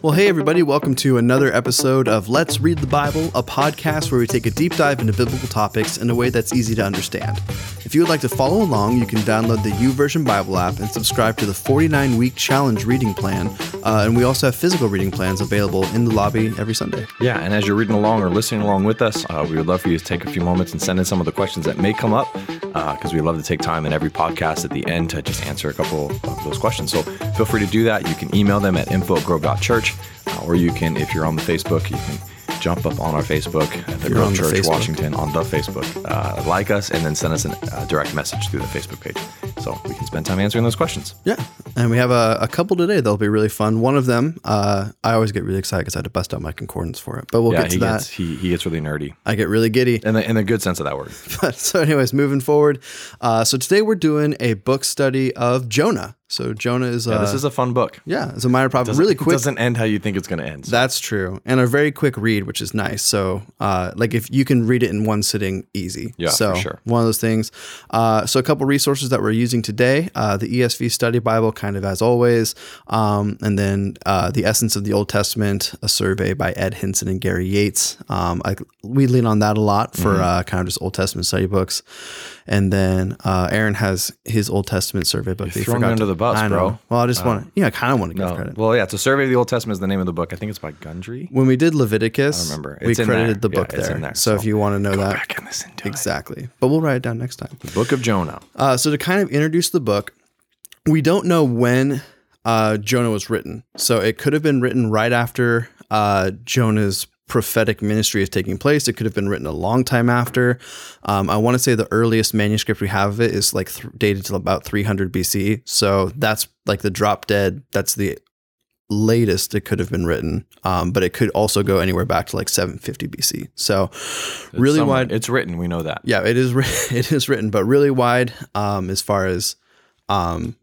Well, hey, everybody. Welcome to another episode of Let's Read the Bible, a podcast where we take a deep dive into biblical topics in a way that's easy to understand. If you would like to follow along, you can download the YouVersion Bible app and subscribe to the 49-week challenge reading plan. And we also have physical reading plans available in the lobby every Sunday. Yeah, and as you're reading along or listening along with us, we would love for you to take a few moments and send in some of the questions that may come up, because we love to take time in every podcast at the end to just answer a couple of those questions. So feel free to do that. You can email them at info@grove.church, or you can, if you're on the Facebook, you can jump up on our Facebook at the Grove Church Washington on the Facebook. Like us and then send us a direct message through the Facebook page so we can spend time answering those questions. Yeah. And we have a couple today that'll be really fun. One of them, I always get really excited because I had to bust out my concordance for it, but we'll get to that. He gets really nerdy. I get really giddy. In a good sense of that word. So anyways, moving forward. So today we're doing a book study of Jonah. So Jonah is this is a fun book. Yeah, it's a minor prophet. Really quick. It doesn't end how you think it's going to end. So. That's true. And a very quick read, which is nice. So like if you can read it in one sitting, easy. Yeah, so, for sure. One of those things. So a couple resources that we're using today, the ESV Study Bible, kind of as always, and then the Essence of the Old Testament, a survey by Ed Hindson and Gary Yates. We lean on that a lot for kind of just Old Testament study books. And then Aaron has his Old Testament survey book. You're thrown under the bus, bro. Well, I just want to give credit. Well, yeah, it's a survey of the Old Testament is the name of the book. I think it's by Gundry. When we did Leviticus, I remember we credited the book there. So if you want to know that, go back and listen to it. Exactly. But we'll write it down next time. The Book of Jonah. So to kind of introduce the book, we don't know when Jonah was written. So it could have been written right after Jonah's prophetic ministry is taking place. It could have been written a long time after. I want to say the earliest manuscript we have of it is like dated to about 300 BC. So that's like the drop dead. That's the latest it could have been written. But it could also go anywhere back to like 750 BC. So it's really wide. It's written. We know that. Yeah, it is written, but really wide as far as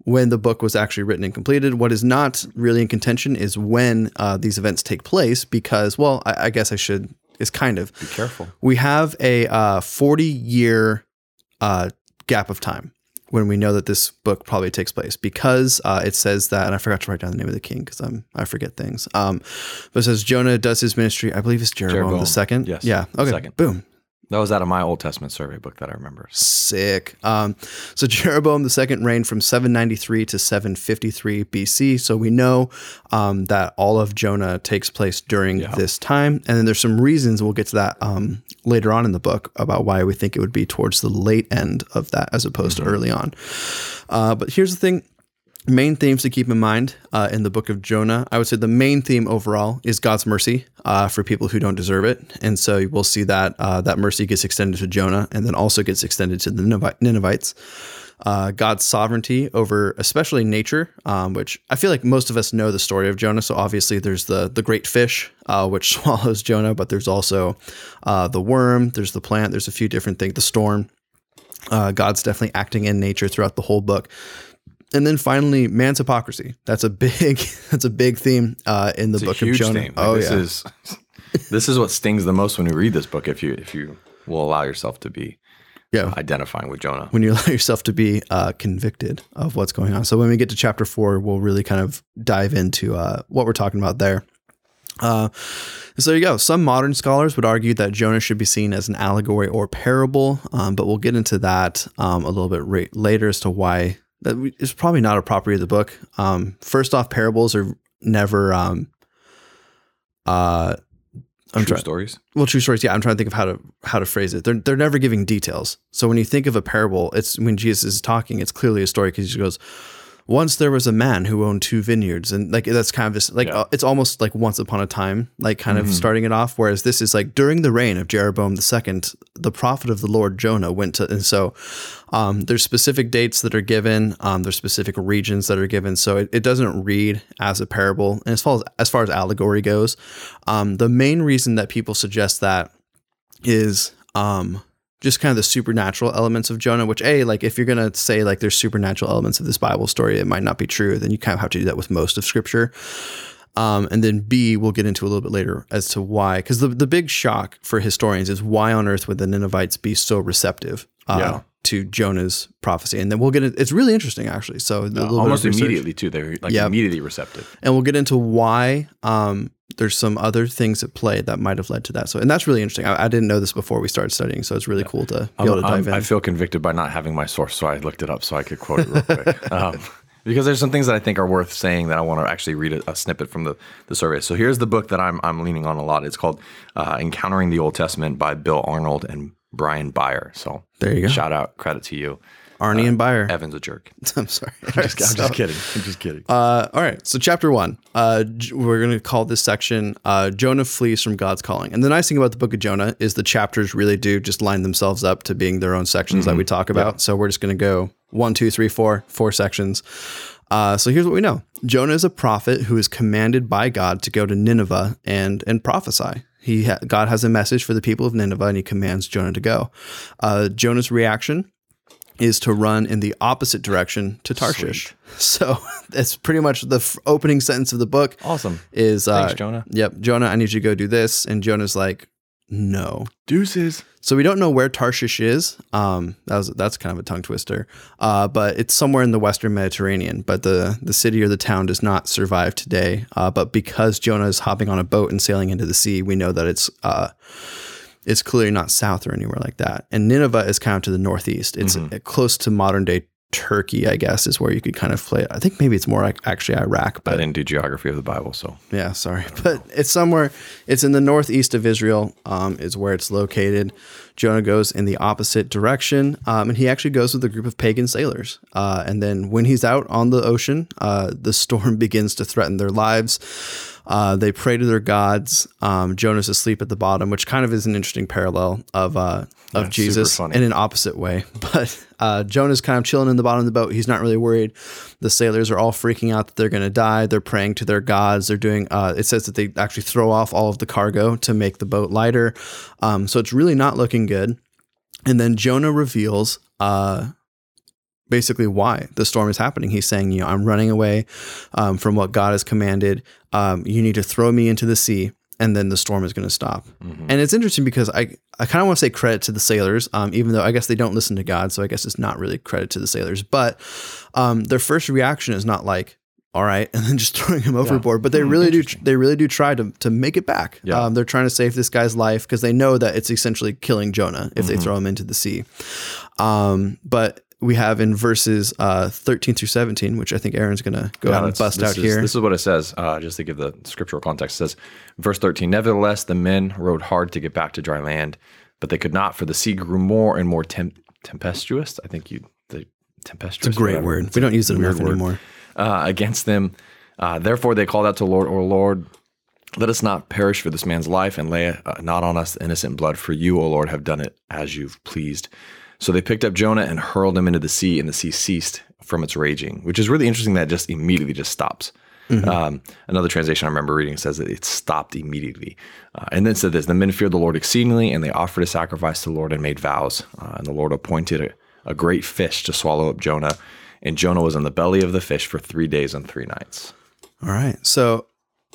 when the book was actually written and completed. What is not really in contention is when these events take place, because, well, I guess I should, is kind of. Be careful. We have a 40-year gap of time when we know that this book probably takes place, because it says that, and I forgot to write down the name of the king because I forget things. But it says Jonah does his ministry, I believe it's Jeroboam II. Yes. Yeah. Okay. Second. Boom. That was out of my Old Testament survey book that I remember. Sick. So Jeroboam II reigned from 793 to 753 BC. So we know that all of Jonah takes place during this time. And then there's some reasons, we'll get to that later on in the book, about why we think it would be towards the late end of that as opposed to early on. But here's the thing. Main themes to keep in mind in the book of Jonah, I would say the main theme overall is God's mercy for people who don't deserve it. And so we'll see that that mercy gets extended to Jonah and then also gets extended to the Ninevites. God's sovereignty over especially nature, which I feel like most of us know the story of Jonah. So obviously there's the great fish, which swallows Jonah, but there's also the worm, there's the plant, there's a few different things, the storm. God's definitely acting in nature throughout the whole book. And then finally, man's hypocrisy. That's a big theme in the book of Jonah. Theme. Like, this is what stings the most when you read this book. If you will allow yourself to be identifying with Jonah, when you allow yourself to be convicted of what's going on. So when we get to chapter 4, we'll really kind of dive into what we're talking about there. So there you go. Some modern scholars would argue that Jonah should be seen as an allegory or parable, but we'll get into that a little bit later as to why. That is probably not a property of the book. First off, parables are never stories. Well, true stories. Yeah, I'm trying to think of how to phrase it. They're never giving details. So when you think of a parable, it's when Jesus is talking, it's clearly a story because he goes, "Once there was a man who owned 2 vineyards," and like that's kind of this, like it's almost like once upon a time, like kind of starting it off. Whereas this is like during the reign of Jeroboam II, the prophet of the Lord Jonah went to, and so there's specific dates that are given, there's specific regions that are given, so it doesn't read as a parable. And as far as allegory goes, the main reason that people suggest that is just kind of the supernatural elements of Jonah, which like if you're going to say like there's supernatural elements of this Bible story, it might not be true. Then you kind of have to do that with most of scripture. And then B, we'll get into a little bit later as to why, because the big shock for historians is why on earth would the Ninevites be so receptive to Jonah's prophecy. And then we'll get into, it's really interesting actually. So almost immediately too, they're like immediately receptive. And we'll get into why there's some other things at play that might've led to that. So, and that's really interesting. I didn't know this before we started studying. So it's really cool to be able to dive in. I feel convicted by not having my source. So I looked it up so I could quote it real quick. Because there's some things that I think are worth saying that I want to actually read a snippet from the survey. So here's the book that I'm leaning on a lot. It's called Encountering the Old Testament by Bill Arnold and Bryan Beyer. So there you go. Shout out, credit to you. Arnie and Beyer. Evan's a jerk. I'm sorry. I'm just kidding. All right. So chapter 1, we're going to call this section, Jonah Flees from God's Calling. And the nice thing about the book of Jonah is the chapters really do just line themselves up to being their own sections that we talk about. Yep. So we're just going to go 1, 2, 3, 4 sections. So here's what we know. Jonah is a prophet who is commanded by God to go to Nineveh and prophesy. God has a message for the people of Nineveh, and he commands Jonah to go. Jonah's reaction is to run in the opposite direction to Tarshish. Sweet. So that's pretty much the opening sentence of the book. Awesome. Is, thanks, Jonah. Yep. Jonah, I need you to go do this. And Jonah's like, no. Deuces. So we don't know where Tarshish is. That's kind of a tongue twister. But it's somewhere in the Western Mediterranean. But the city or the town does not survive today. But because Jonah is hopping on a boat and sailing into the sea, we know that it's clearly not south or anywhere like that. And Nineveh is kind of to the northeast. It's close to modern day Turkey, I guess, is where you could kind of play it. I think maybe it's more like actually Iraq. But I didn't do geography of the Bible, so. Yeah, sorry. But it's somewhere, it's in the northeast of Israel is where it's located. Jonah goes in the opposite direction, and he actually goes with a group of pagan sailors. And then when he's out on the ocean, the storm begins to threaten their lives. They pray to their gods. Jonah's asleep at the bottom, which kind of is an interesting parallel of Jesus in an opposite way. But Jonah's kind of chilling in the bottom of the boat. He's not really worried. The sailors are all freaking out that they're going to die. They're praying to their gods. They're doing, it says that they actually throw off all of the cargo to make the boat lighter. So it's really not looking good. And then Jonah reveals, basically why the storm is happening. He's saying, you know, I'm running away from what God has commanded. You need to throw me into the sea, and then the storm is going to stop. Mm-hmm. And it's interesting because I kind of want to say credit to the sailors, even though I guess they don't listen to God. So I guess it's not really credit to the sailors, but their first reaction is not like, all right, and then just throwing him overboard. But they really do. They really do try to make it back. Yeah. They're trying to save this guy's life because they know that it's essentially killing Jonah if they throw him into the sea. But we have in verses 13 through 17, which I think Aaron's going to go out and bust out here. This is what it says, just to give the scriptural context. It says, verse 13, nevertheless, the men rowed hard to get back to dry land, but they could not, for the sea grew more and more tempestuous. I think tempestuous. It's a great word. We don't use it enough anymore. Against them. Therefore, they called out to Lord, O Lord, let us not perish for this man's life, and lay not on us the innocent blood, for you, O Lord, have done it as you've pleased. So they picked up Jonah and hurled him into the sea, and the sea ceased from its raging, which is really interesting that just immediately just stops. Mm-hmm. Another translation I remember reading says that it stopped immediately. And then said this, the men feared the Lord exceedingly, and they offered a sacrifice to the Lord and made vows. And the Lord appointed a great fish to swallow up Jonah, and Jonah was in the belly of the fish for 3 days and 3 nights. All right. So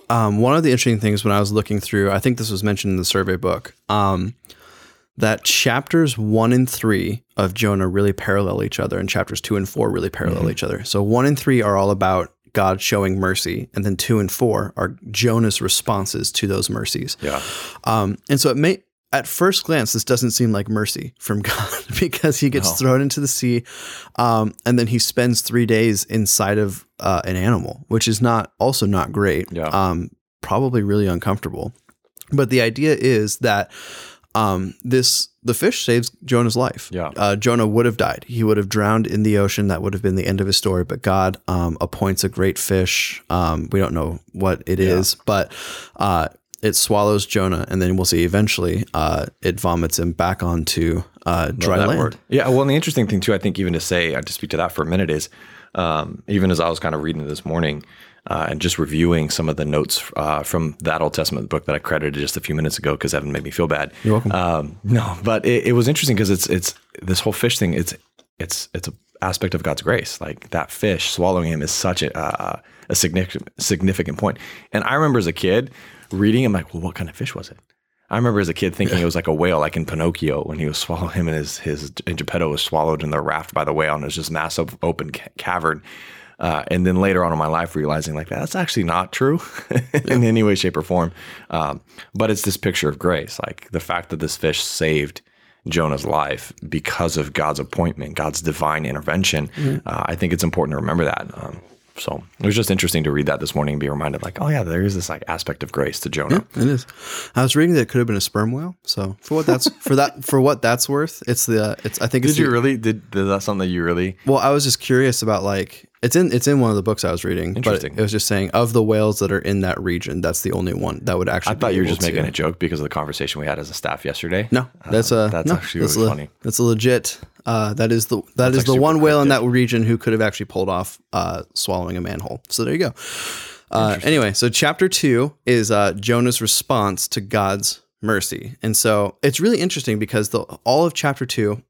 one of the interesting things when I was looking through, I think this was mentioned in the survey book, that chapters 1 and 3 of Jonah really parallel each other, and chapters 2 and 4 really parallel each other. So 1 and 3 are all about God showing mercy, and then 2 and 4 are Jonah's responses to those mercies. Yeah. And so it may, at first glance, this doesn't seem like mercy from God because he gets thrown into the sea, and then he spends 3 days inside of an animal, which is also not great. Yeah. Probably really uncomfortable. But the idea is that the fish saves Jonah's life. Yeah. Jonah would have died. He would have drowned in the ocean. That would have been the end of his story. But God, appoints a great fish. We don't know what it is, but, it swallows Jonah, and then we'll see eventually, it vomits him back onto, dry land. Word. Yeah. Well, and the interesting thing too, I think even to speak to that for a minute is, even as I was kind of reading this morning, and just reviewing some of the notes from that Old Testament book that I credited just a few minutes ago because Evan made me feel bad. You're welcome. No, but it was interesting because it's this whole fish thing. It's an aspect of God's grace. Like that fish swallowing him is such a significant point. And I remember as a kid reading, I'm like, well, what kind of fish was it? I remember as a kid thinking it was like a whale, like in Pinocchio, when he was swallowed, him and his Geppetto was swallowed in the raft by the whale, and it was just massive open cavern. And then later on in my life, realizing like that's actually not true in any way, shape, or form. But it's this picture of grace, like the fact that this fish saved Jonah's life because of God's appointment, God's divine intervention. Mm-hmm. I think it's important to remember that. So it was just interesting to read that this morning and be reminded like, oh yeah, there is this like aspect of grace to Jonah. Yeah, it is. I was reading that it could have been a sperm whale. So for what that's worth, it's I think it's is that something that you really? Well, I was just curious about like, it's in one of the books I was reading. Interesting. But it was just saying of the whales that are in that region, that's the only one that would actually. I thought you were just making a joke because of the conversation we had as a staff yesterday. No, that's actually really funny. That's a legit. That is the one whale in that region who could have actually pulled off swallowing a manhole. So there you go. Anyway, so chapter 2 is Jonah's response to God's mercy. And so it's really interesting because all of chapter 2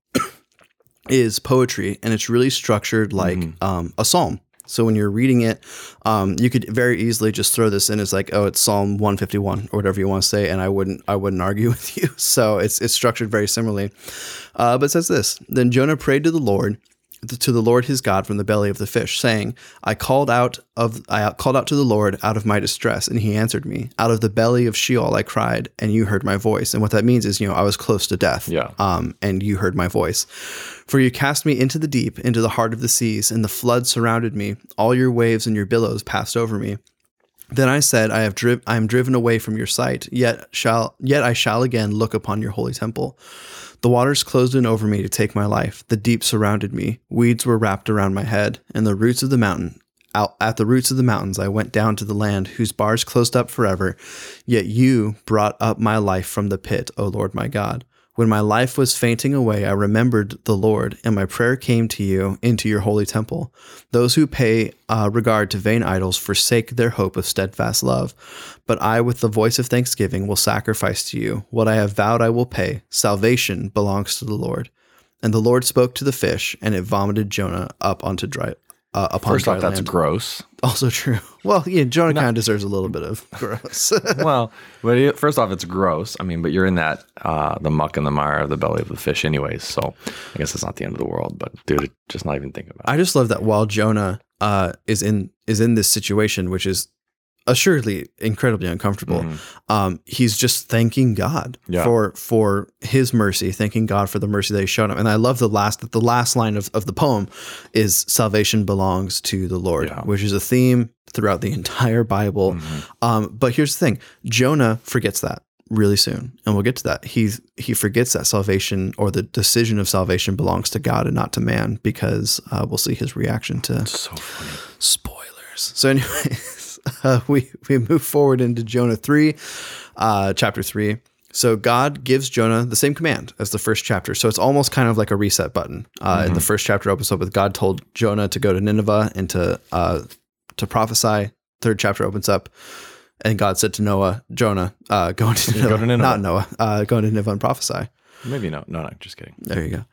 is poetry, and it's really structured like a psalm. So when you're reading it, you could very easily just throw this in as like, oh, it's Psalm 151 or whatever you want to say. And I wouldn't argue with you. So it's structured very similarly. But it says this, then Jonah prayed to the Lord, his God, from the belly of the fish, saying, I called out to the Lord out of my distress, and he answered me. Out of the belly of Sheol I cried, and you heard my voice. And what that means is, I was close to death, and you heard my voice. For you cast me into the deep, into the heart of the seas, and the flood surrounded me. All your waves and your billows passed over me. Then I said, I am driven away from your sight, yet I shall again look upon your holy temple. The waters closed in over me to take my life. The deep surrounded me. Weeds were wrapped around my head, and at the roots of the mountains, I went down to the land whose bars closed up forever. Yet you brought up my life from the pit, O Lord, my God. When my life was fainting away, I remembered the Lord, and my prayer came to you into your holy temple. Those who pay regard to vain idols forsake their hope of steadfast love. But I, with the voice of thanksgiving, will sacrifice to you. What I have vowed, I will pay. Salvation belongs to the Lord. And the Lord spoke to the fish, and it vomited Jonah up onto dry. First off, that's gross. Also true. Well, yeah, Jonah kind of deserves a little bit of gross. But first off, it's gross. I mean, but you're in that the muck and the mire of the belly of the fish, anyways. So I guess it's not the end of the world. But dude, just not even thinking about it. I just love that while Jonah is in this situation, which is assuredly incredibly uncomfortable, he's just thanking God for his mercy, thanking God for the mercy that he showed him. And I love the last line of the poem is salvation belongs to the Lord, which is a theme throughout the entire Bible. But here's the thing, Jonah forgets that really soon, and we'll get to that. He forgets that salvation, or the decision of salvation, belongs to God and not to man, because we'll see his reaction to spoilers. So anyway, we move forward into Jonah 3, chapter 3. So God gives Jonah the same command as the first chapter. So it's almost kind of like a reset button. In the first chapter opens up with God told Jonah to go to Nineveh and to prophesy. Third chapter opens up, and God said to Noah, Jonah, go to Nineveh and prophesy. Maybe not. No, just kidding. There you go.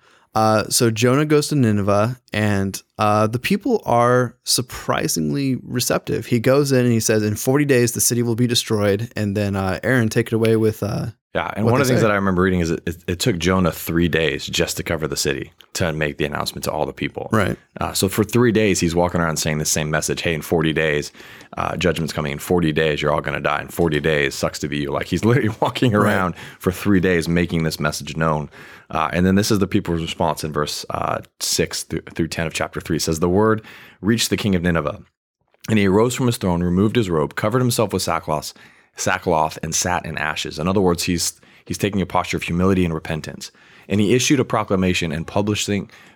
So Jonah goes to Nineveh, and the people are surprisingly receptive. He goes in and he says, in 40 days, the city will be destroyed. And then Aaron, take it away with... and one of the things that I remember reading is it took Jonah 3 days just to cover the city, to make the announcement to all the people. Right. So for 3 days, he's walking around saying the same message. Hey, in 40 days, judgment's coming. In 40 days, you're all going to die. In 40 days, sucks to be you. Like, he's literally walking around for 3 days making this message known. And then this is the people's response in verse 6 through 10 of chapter 3. It says, the word reached the king of Nineveh, and he arose from his throne, removed his robe, covered himself with sackcloth, and sat in ashes. In other words, he's taking a posture of humility and repentance. And he issued a proclamation and published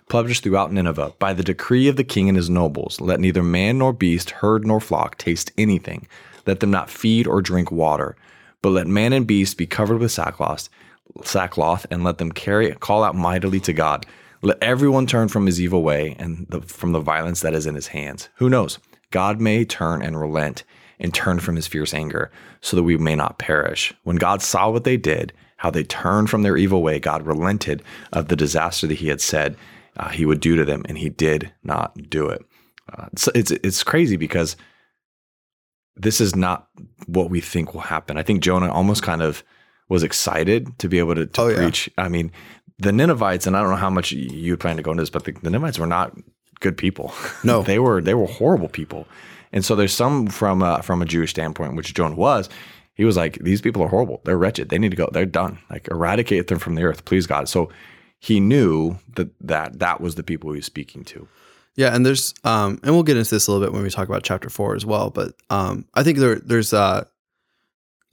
throughout Nineveh, by the decree of the king and his nobles, let neither man nor beast, herd nor flock taste anything. Let them not feed or drink water, but let man and beast be covered with sackcloth, and let them call out mightily to God. Let everyone turn from his evil way and from the violence that is in his hands. Who knows? God may turn and relent, and turn from his fierce anger, so that we may not perish. When God saw what they did, how they turned from their evil way, God relented of the disaster that he had said he would do to them, and he did not do it. So it's crazy, because this is not what we think will happen. I think Jonah almost kind of was excited to be able to preach. Yeah. I mean, the Ninevites, and I don't know how much you plan to go into this, but the Ninevites were not good people. No, they were horrible people. And so there's some from a Jewish standpoint, which Jonah was. He was like, these people are horrible. They're wretched. They need to go. They're done. Like, eradicate them from the earth, please God. So he knew that was the people he was speaking to. Yeah, and there's and we'll get into this a little bit when we talk about chapter 4 as well. But I think there's a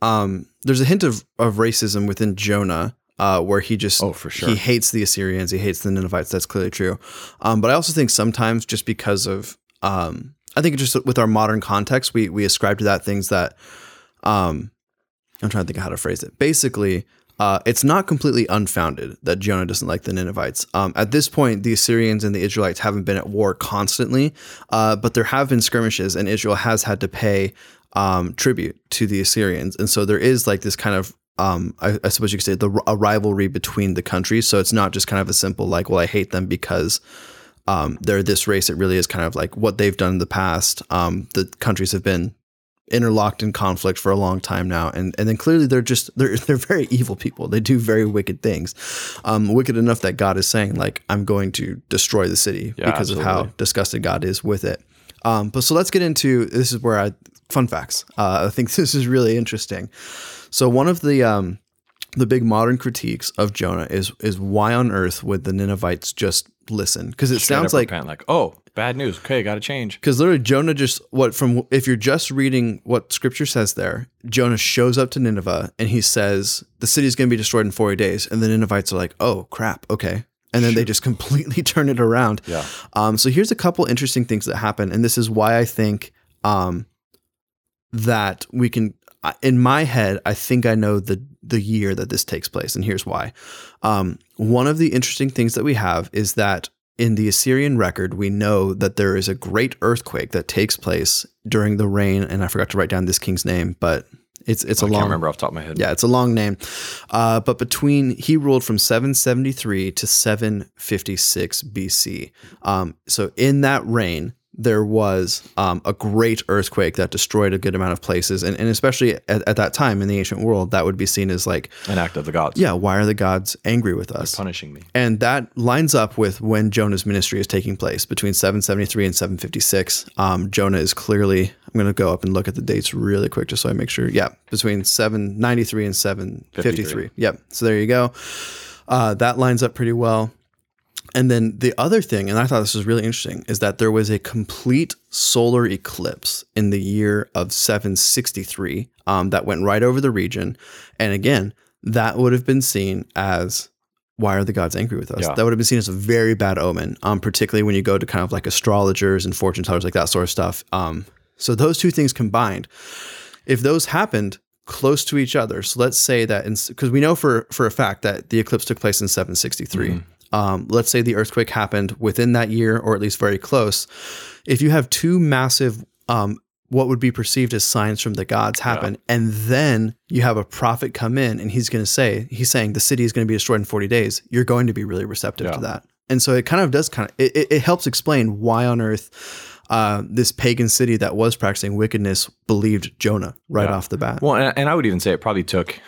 hint of racism within Jonah, where he just for sure. He hates the Assyrians, he hates the Ninevites. That's clearly true. But I also think sometimes just because of I think just with our modern context, we ascribe to that things that I'm trying to think of how to phrase it. Basically, it's not completely unfounded that Jonah doesn't like the Ninevites. At this point, the Assyrians and the Israelites haven't been at war constantly, but there have been skirmishes, and Israel has had to pay tribute to the Assyrians. And so there is like this kind of, I suppose you could say, a rivalry between the countries. So it's not just kind of a simple like, well, I hate them because they're this race. It really is kind of like what they've done in the past. The countries have been interlocked in conflict for a long time now, and then clearly they're very evil people. They do very wicked things, wicked enough that God is saying, like, I'm going to destroy the city because absolutely. Of how disgusted God is with it. But so let's get into, this is where fun facts. I think this is really interesting. So one of the big modern critiques of Jonah is why on earth would the Ninevites just listen? Because it sounds like oh, bad news. Okay, got to change. Because literally Jonah if you're just reading what scripture says there, Jonah shows up to Nineveh and he says, the city's going to be destroyed in 40 days. And the Ninevites are like, oh crap. Okay. And then they just completely turn it around. Yeah. So here's a couple interesting things that happen. And this is why I think that we can, in my head, I think I know the year that this takes place. And here's why. One of the interesting things that we have is that in the Assyrian record, we know that there is a great earthquake that takes place during the reign. And I forgot to write down this king's name, but it's I can't remember off the top of my head. Yeah, it's a long name. But he ruled from 773 to 756 BC. So in that reign, there was a great earthquake that destroyed a good amount of places. And especially at that time in the ancient world, that would be seen as like an act of the gods. Yeah. Why are the gods angry with us? They're punishing me. And that lines up with when Jonah's ministry is taking place between 773 and 756. Jonah is clearly, I'm going to go up and look at the dates really quick just so I make sure. Yeah. Between 793 and 753. Yep. So there you go. That lines up pretty well. And then the other thing, and I thought this was really interesting, is that there was a complete solar eclipse in the year of 763 that went right over the region. And again, that would have been seen as, why are the gods angry with us? Yeah. That would have been seen as a very bad omen, particularly when you go to kind of like astrologers and fortune tellers, like that sort of stuff. So those two things combined, if those happened close to each other, so let's say that, because we know for a fact that the eclipse took place in 763. Mm-hmm. Let's say the earthquake happened within that year, or at least very close. If you have two massive, what would be perceived as signs from the gods happen, and then you have a prophet come in and he's saying the city is going to be destroyed in 40 days. You're going to be really receptive to that. And so it kind of does it helps explain why on earth, this pagan city that was practicing wickedness believed Jonah right off the bat. Well, and I would even say it probably took,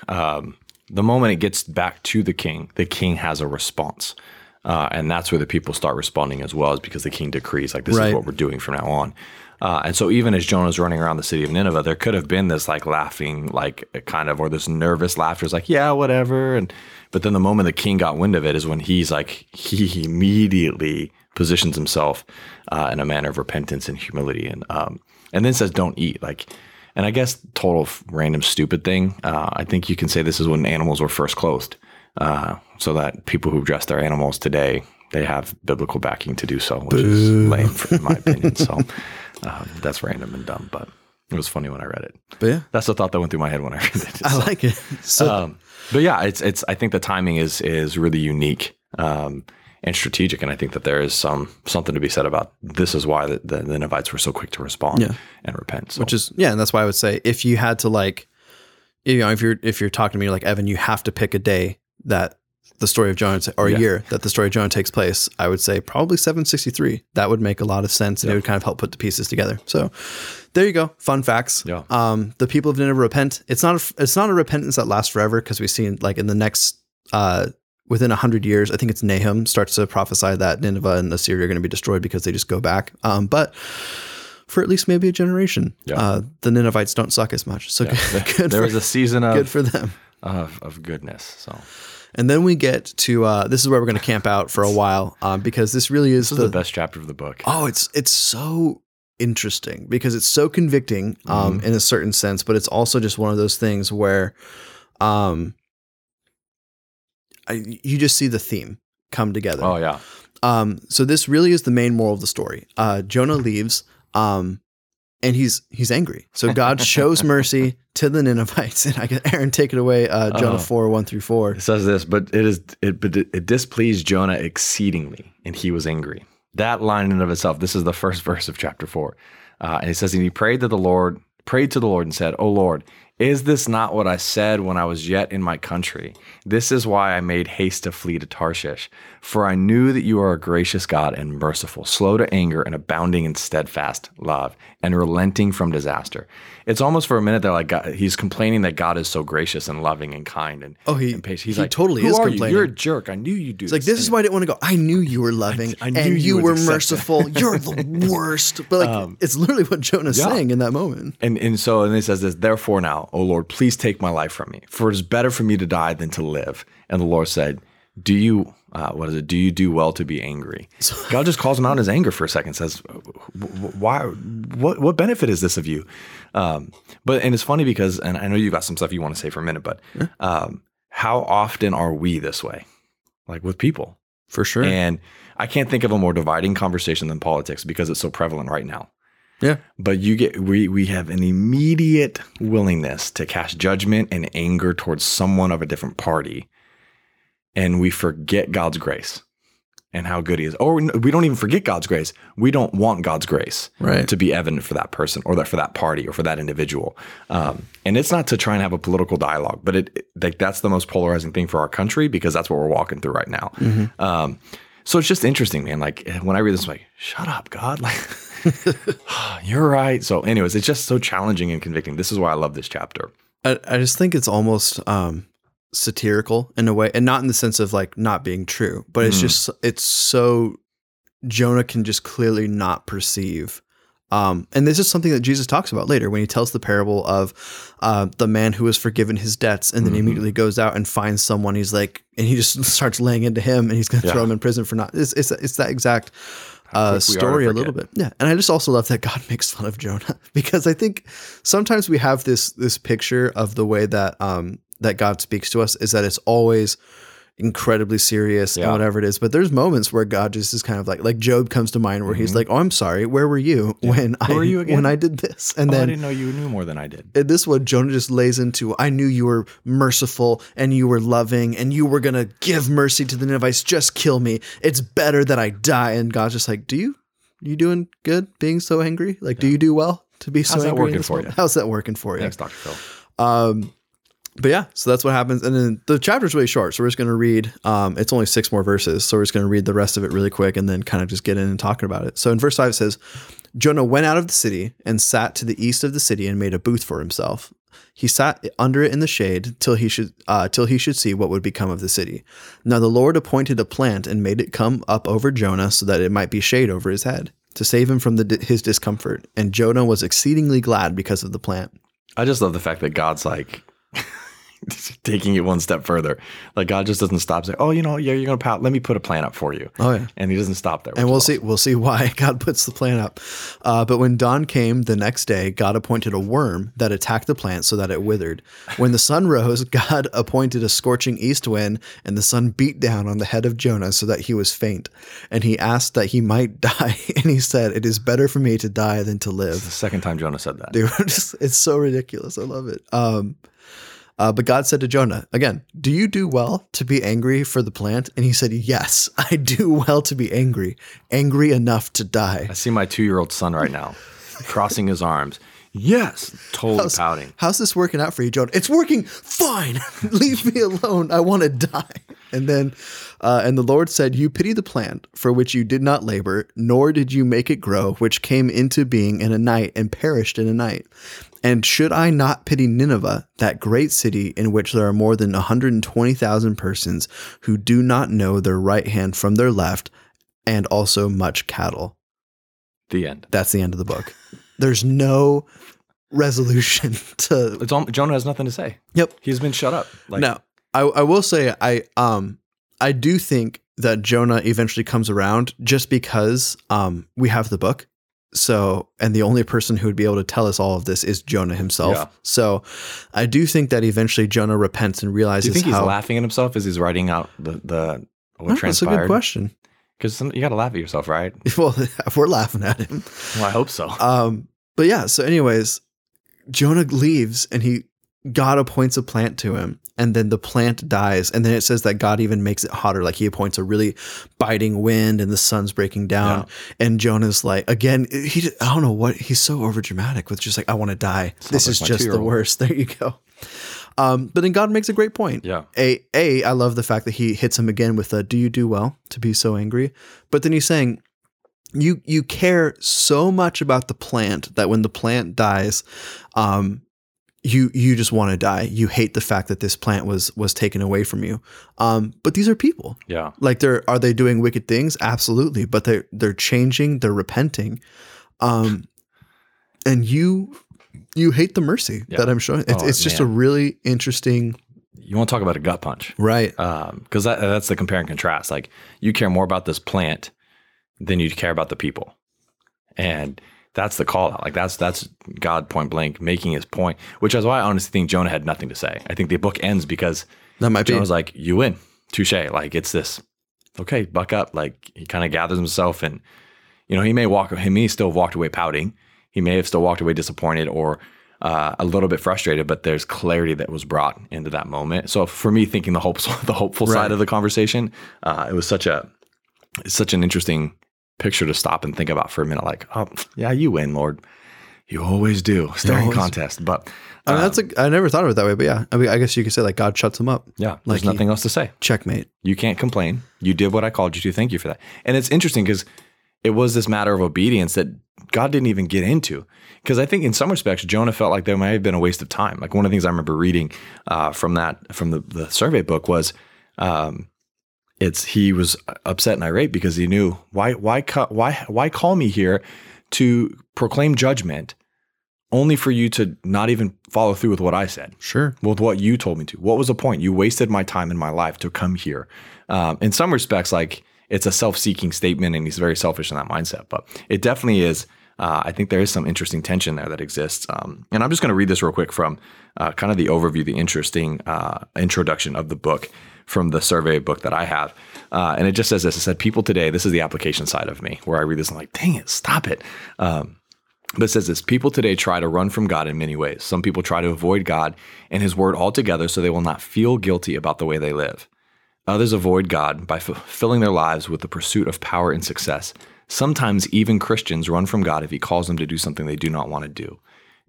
the moment it gets back to the king has a response. And that's where the people start responding as well, is because the king decrees, like, this is what we're doing from now on. And so even as Jonah's running around the city of Nineveh, there could have been this like laughing, like kind of, or this nervous laughter. It's like, yeah, whatever. But then the moment the king got wind of it is when he's like, he immediately positions himself in a manner of repentance and humility. And then says, don't eat. And I guess total random stupid thing. I think you can say this is when animals were first clothed, so that people who dress their animals today, they have biblical backing to do so, which is lame in my opinion. So that's random and dumb, but it was funny when I read it. But yeah, that's the thought that went through my head when I read it. So. I like it. So. But yeah, it's. I think the timing is really unique and strategic, and I think that there is something to be said about this is why the Ninevites were so quick to respond and repent. So. Which is and that's why I would say if you had to if you're talking to me, like, Evan, you have to pick a day that the story of Jonah, or a year that the story of Jonah takes place, I would say probably 763. That would make a lot of sense, and it would kind of help put the pieces together. So there you go. Fun facts. Yeah. The people of Nineveh repent. It's not a repentance that lasts forever, because we've seen, like, in the next, within 100 years, I think it's Nahum starts to prophesy that Nineveh and Assyria are going to be destroyed because they just go back. But for at least maybe a generation, the Ninevites don't suck as much. So good there was a season of good for them of goodness. So. And then we get to, this is where we're going to camp out for a while, because this really is the best chapter of the book. Oh, it's so interesting because it's so convicting, in a certain sense, but it's also just one of those things where, you just see the theme come together. Oh yeah. So this really is the main moral of the story. Jonah leaves, and he's angry. So God shows mercy to the Ninevites. And I get Aaron, take it away. Jonah 4:1-4. It says this, but it displeased Jonah exceedingly, and he was angry. That line in and of itself, this is the first verse of chapter 4. And it says, and he prayed to the Lord and said, "O Lord, is this not what I said when I was yet in my country? This is why I made haste to flee to Tarshish. For I knew that you are a gracious God and merciful, slow to anger and abounding in steadfast love and relenting from disaster." It's almost for a minute they're like, God, he's complaining that God is so gracious and loving and kind and, and patient. He's like, totally is complaining. You're a jerk. I knew you do. It's like, this is why I didn't want to go. I knew you were loving and you were merciful. You're the worst. But like, it's literally what Jonah's saying in that moment. And so he says this, "Therefore now, O Lord, please take my life from me, for it is better for me to die than to live." And the Lord said, Do you do well to be angry? God just calls him out in his anger for a second, says, "Why? What benefit is this of you?" But it's funny because, and I know you've got some stuff you want to say for a minute, but how often are we this way? Like with people. For sure. And I can't think of a more dividing conversation than politics because it's so prevalent right now. Yeah. But we have an immediate willingness to cast judgment and anger towards someone of a different party. And we forget God's grace and how good he is. Or we don't even forget God's grace. We don't want God's grace to be evident for that person or that for that party or for that individual. And it's not to try and have a political dialogue, but that's the most polarizing thing for our country because that's what we're walking through right now. Mm-hmm. So it's just interesting, man. Like when I read this, I'm like, shut up, God. Like, you're right. So anyways, it's just so challenging and convicting. This is why I love this chapter. I just think it's almost satirical in a way, and not in the sense of like not being true, but it's just, it's so Jonah can just clearly not perceive. And this is something that Jesus talks about later when he tells the parable of the man who was forgiven his debts and then he immediately goes out and finds someone. He's like, and he just starts laying into him and he's going to throw him in prison for not, it's that exact story a little bit. Yeah. And I just also love that God makes fun of Jonah because I think sometimes we have this picture of the way that, that God speaks to us is that it's always incredibly serious and whatever it is. But there's moments where God just is kind of like Job comes to mind where he's like, "Oh, I'm sorry. Where were you when I did this?" And then I didn't know you knew more than I did. And this one, Jonah just lays into, "I knew you were merciful and you were loving and you were going to give mercy to the Ninevites. Just kill me. It's better that I die." And God's just like, you doing good being so angry? Like, do you do well to be so angry? How's that working for you? Thanks, Dr. Phil. But yeah, so that's what happens. And then the chapter's really short. So we're just going to read, it's only 6 more verses. So we're just going to read the rest of it really quick and then kind of just get in and talking about it. So in verse 5, it says, "Jonah went out of the city and sat to the east of the city and made a booth for himself. He sat under it in the shade till he should see what would become of the city. Now the Lord appointed a plant and made it come up over Jonah so that it might be shade over his head to save him from his discomfort. And Jonah was exceedingly glad because of the plant." I just love the fact that God's like, taking it one step further. Like God just doesn't stop saying, "Oh, you're going to pout. Let me put a plan up for you." Oh yeah. And he doesn't stop there. And we'll see why God puts the plan up. But when dawn came the next day, God appointed a worm that attacked the plant so that it withered. When the sun rose, God appointed a scorching east wind and the sun beat down on the head of Jonah so that he was faint. And he asked that he might die. And he said, "It is better for me to die than to live." It's the second time Jonah said that. Dude, it's so ridiculous. I love it. But God said to Jonah, again, "Do you do well to be angry for the plant?" And he said, "Yes, I do well to be angry enough to die." I see my 2-year-old son right now crossing his arms. Yes. Totally pouting. How's this working out for you, Jonah? It's working fine. Leave me alone. I want to die. And then, and the Lord said, you pity the plant for which you did not labor, nor did you make it grow, which came into being in a night and perished in a night. And should I not pity Nineveh, that great city in which there are more than 120,000 persons who do not know their right hand from their left, and also much cattle? The end. That's the end of the book. There's no resolution to... Jonah has nothing to say. Yep. He's been shut up. Now, I will say I do think that Jonah eventually comes around just because we have the book. So, and the only person who would be able to tell us all of this is Jonah himself. Yeah. So I do think that eventually Jonah repents and realizes how... Do you think he's laughing at himself as he's writing out what transpired? That's a good question. Because you got to laugh at yourself, right? Well, we're laughing at him. Well, I hope so. But yeah, so anyways, Jonah leaves and God appoints a plant to him, and then the plant dies. And then it says that God even makes it hotter. Like he appoints a really biting wind and the sun's breaking down. Yeah. And Jonah's like, again, I don't know what, he's so overdramatic with just like, I want to die. This is just the worst. There you go. But then God makes a great point. Yeah. I love the fact that he hits him again with do you do well to be so angry? But then he's saying, you care so much about the plant that when the plant dies, you just want to die. You hate the fact that this plant was taken away from you. But these are people. Yeah. Like are they doing wicked things? Absolutely. But they're changing, they're repenting. And you hate the mercy that I'm showing. It's just a really interesting. You want to talk about a gut punch, right? Cause that's the compare and contrast. Like you care more about this plant than you care about the people. And that's the call out. Like that's God point blank making his point, which is why I honestly think Jonah had nothing to say. I think the book ends because Jonah's like, you win, touche. Like it's this, okay, buck up. Like he kind of gathers himself and, he may still have walked away pouting. He may have still walked away disappointed or a little bit frustrated, but there's clarity that was brought into that moment. So for me, thinking the hopeful right. side of the conversation, it was such an interesting picture to stop and think about for a minute. Like, oh yeah, you win, Lord. You always do. Staring contest. But I never thought of it that way. But yeah, I mean, I guess you could say like God shuts him up. Yeah, there's nothing else to say. Checkmate. You can't complain. You did what I called you to. Thank you for that. And it's interesting because it was this matter of obedience that God didn't even get into. Because I think in some respects, Jonah felt like there might have been a waste of time. Like one of the things I remember reading from the survey book was he was upset and irate because he knew why call me here to proclaim judgment only for you to not even follow through with what I said. Sure. With what you told me to. What was the point? You wasted my time and my life to come here. In some respects, like, it's a self-seeking statement and he's very selfish in that mindset, but it definitely is. I think there is some interesting tension there that exists. And I'm just going to read this real quick from kind of the overview, the interesting introduction of the book from the survey book that I have. And it just says this, it said, people today, this is the application side of me where I read this and I'm like, dang it, stop it. But it says this, people today try to run from God in many ways. Some people try to avoid God and his word altogether so they will not feel guilty about the way they live. Others avoid God by fulfilling their lives with the pursuit of power and success. Sometimes even Christians run from God if he calls them to do something they do not want to do.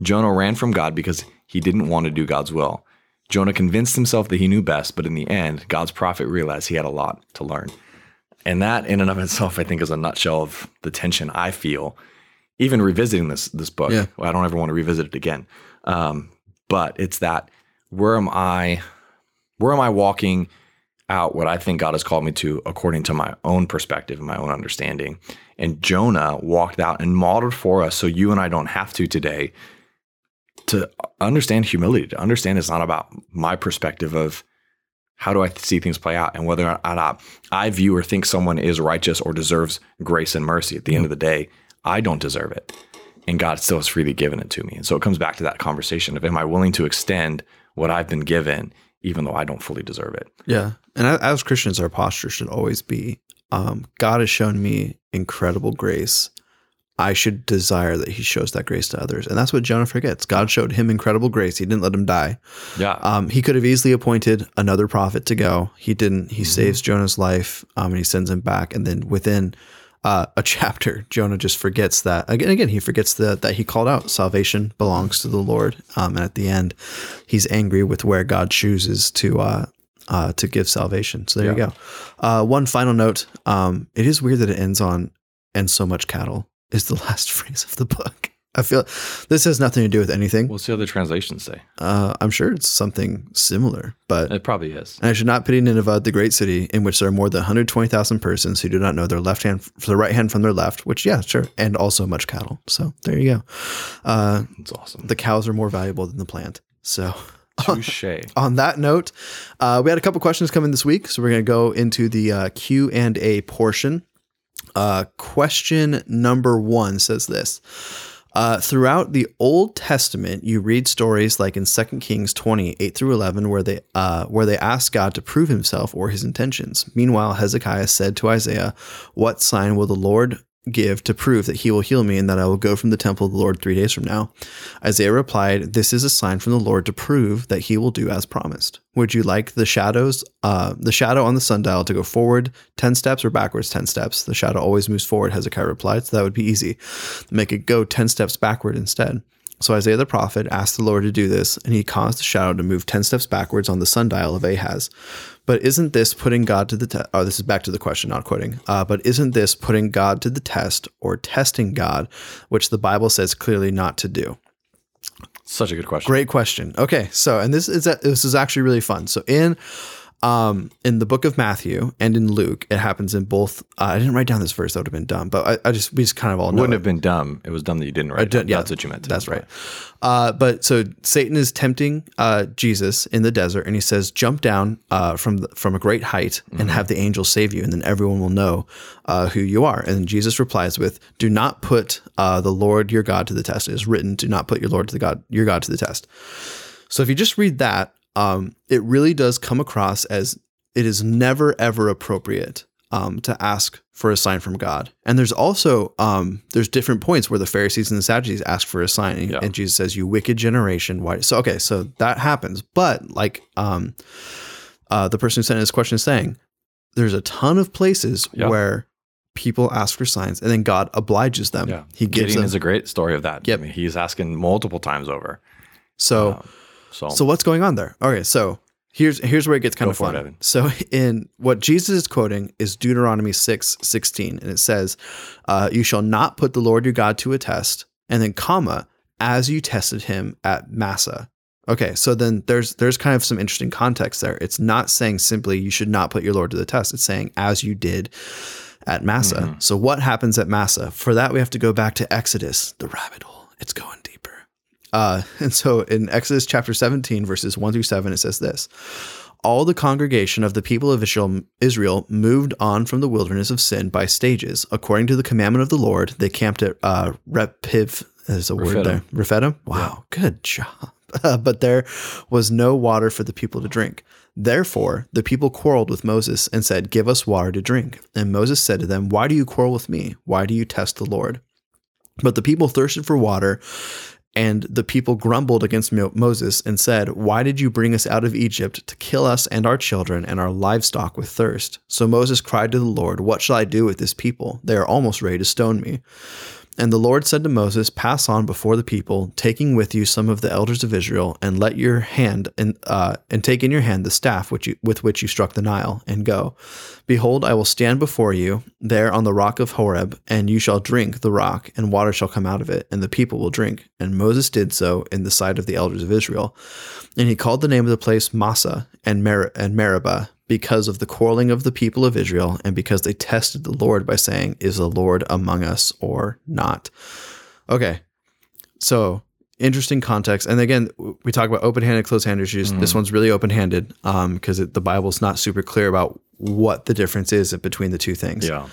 Jonah ran from God because he didn't want to do God's will. Jonah convinced himself that he knew best, but in the end, God's prophet realized he had a lot to learn. And that in and of itself, I think, is a nutshell of the tension I feel, even revisiting this book. Yeah. Well, I don't ever want to revisit it again. But it's that, where am I walking out what I think God has called me to according to my own perspective and my own understanding? And Jonah walked out and modeled for us so you and I don't have to today to understand humility, to understand it's not about my perspective of how do I see things play out and whether or not I view or think someone is righteous or deserves grace and mercy. At the end of the day, I don't deserve it. And God still has freely given it to me. And so it comes back to that conversation of, am I willing to extend what I've been given even though I don't fully deserve it? Yeah. And as Christians, our posture should always be, God has shown me incredible grace. I should desire that he shows that grace to others. And that's what Jonah forgets. God showed him incredible grace. He didn't let him die. Yeah. He could have easily appointed another prophet to go. He didn't. He saves Jonah's life and he sends him back. And then within a chapter, Jonah just forgets that. Again, he forgets that he called out salvation belongs to the Lord. And at the end, he's angry with where God chooses to give salvation. So there you go. One final note. It is weird that it ends on, and so much cattle is the last phrase of the book. I feel this has nothing to do with anything. We'll see how the translations say. I'm sure it's something similar, but it probably is. And I should not pity Nineveh, the great city, in which there are more than 120,000 persons who do not know their left hand, their right hand from their left. Which, yeah, sure, and also much cattle. So there you go. That's awesome. The cows are more valuable than the plant. So. Touché. On that note, we had a couple questions come in this week, so we're going to go into the Q&A portion. Question number one says this. Throughout the Old Testament, you read stories like in 2 Kings 20:8-11, where they ask God to prove himself or his intentions. Meanwhile, Hezekiah said to Isaiah, "What sign will the Lord give to prove that he will heal me and that I will go from the temple of the Lord 3 days from now?" Isaiah replied, "This is a sign from the Lord to prove that he will do as promised. Would you like the shadow on the sundial to go forward 10 steps or backwards 10 steps? The shadow always moves forward," Hezekiah replied, "so that would be easy. Make it go 10 steps backward instead." So Isaiah the prophet asked the Lord to do this, and he caused the shadow to move 10 steps backwards on the sundial of Ahaz. But isn't this putting God to the test? Oh, this is back to the question, not quoting. But isn't this putting God to the test or testing God, which the Bible says clearly not to do? Such a good question. Great question. Okay. So, and this is actually really fun. So in the book of Matthew and in Luke, it happens in both. I didn't write down this verse. That would have been dumb, but we just kind of all know it. Wouldn't have been dumb. It was dumb that you didn't write it down. Yeah, that's what you meant. That's right. But so Satan is tempting Jesus in the desert, and he says, "Jump down from a great height and have the angels save you. And then everyone will know who you are." And Jesus replies with, "Do not put the Lord, your God, to the test. It is written, do not put your Lord, your God, to the test." So if you just read that, it really does come across as it is never, ever appropriate to ask for a sign from God. And there's also there's different points where the Pharisees and the Sadducees ask for a sign. Yeah. And Jesus says, "You wicked generation. Why?" So, okay, so that happens. But like the person who sent in this question is saying, there's a ton of places where people ask for signs and then God obliges them. Yeah. He gives Gideon is a great story of that. Yep. I mean, he's asking multiple times over. So... So what's going on there? Okay, so here's where it gets kind of fun. It, so in what Jesus is quoting is Deuteronomy 6:16, and it says, "You shall not put the Lord your God to a test," and then comma, "as you tested him at Massah." Okay, so then there's kind of some interesting context there. It's not saying simply you should not put your Lord to the test. It's saying as you did at Massah. Mm-hmm. So what happens at Massah? For that, we have to go back to Exodus, the rabbit hole. It's going deeper. And so in Exodus chapter 17, verses 1-7, it says this: "All the congregation of the people of Israel moved on from the wilderness of sin by stages. According to the commandment of the Lord, they camped at Rephidim." There's a word there. Rephidim. Wow. Yeah. Good job. "But there was no water for the people to drink. Therefore, the people quarreled with Moses and said, 'Give us water to drink.' And Moses said to them, 'Why do you quarrel with me? Why do you test the Lord?' But the people thirsted for water, and the people grumbled against Moses and said, 'Why did you bring us out of Egypt to kill us and our children and our livestock with thirst?' So Moses cried to the Lord, 'What shall I do with this people? They are almost ready to stone me.' And the Lord said to Moses, 'Pass on before the people, taking with you some of the elders of Israel, and let your hand and take in your hand the staff with which you struck the Nile, and go. Behold, I will stand before you there on the rock of Horeb, and you shall drink the rock, and water shall come out of it, and the people will drink.' And Moses did so in the sight of the elders of Israel, and he called the name of the place Massah and Meribah, because of the quarreling of the people of Israel, and because they tested the Lord by saying, 'Is the Lord among us or not?'" Okay. So interesting context. And again, we talk about open-handed, closed-handed issues. Mm-hmm. This one's really open-handed because the Bible's not super clear about what the difference is between the two things. Yeah.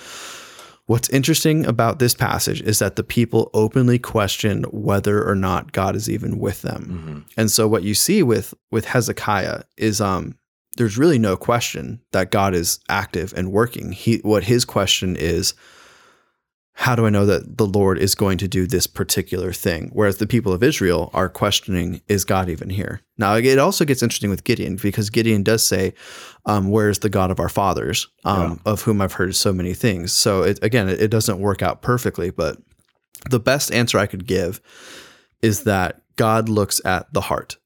What's interesting about this passage is that the people openly question whether or not God is even with them. Mm-hmm. And so what you see with Hezekiah is, there's really no question that God is active and working. What his question is, how do I know that the Lord is going to do this particular thing? Whereas the people of Israel are questioning, is God even here? Now, it also gets interesting with Gideon, because Gideon does say, where is the God of our fathers, of whom I've heard so many things? So it doesn't work out perfectly, but the best answer I could give is that God looks at the heart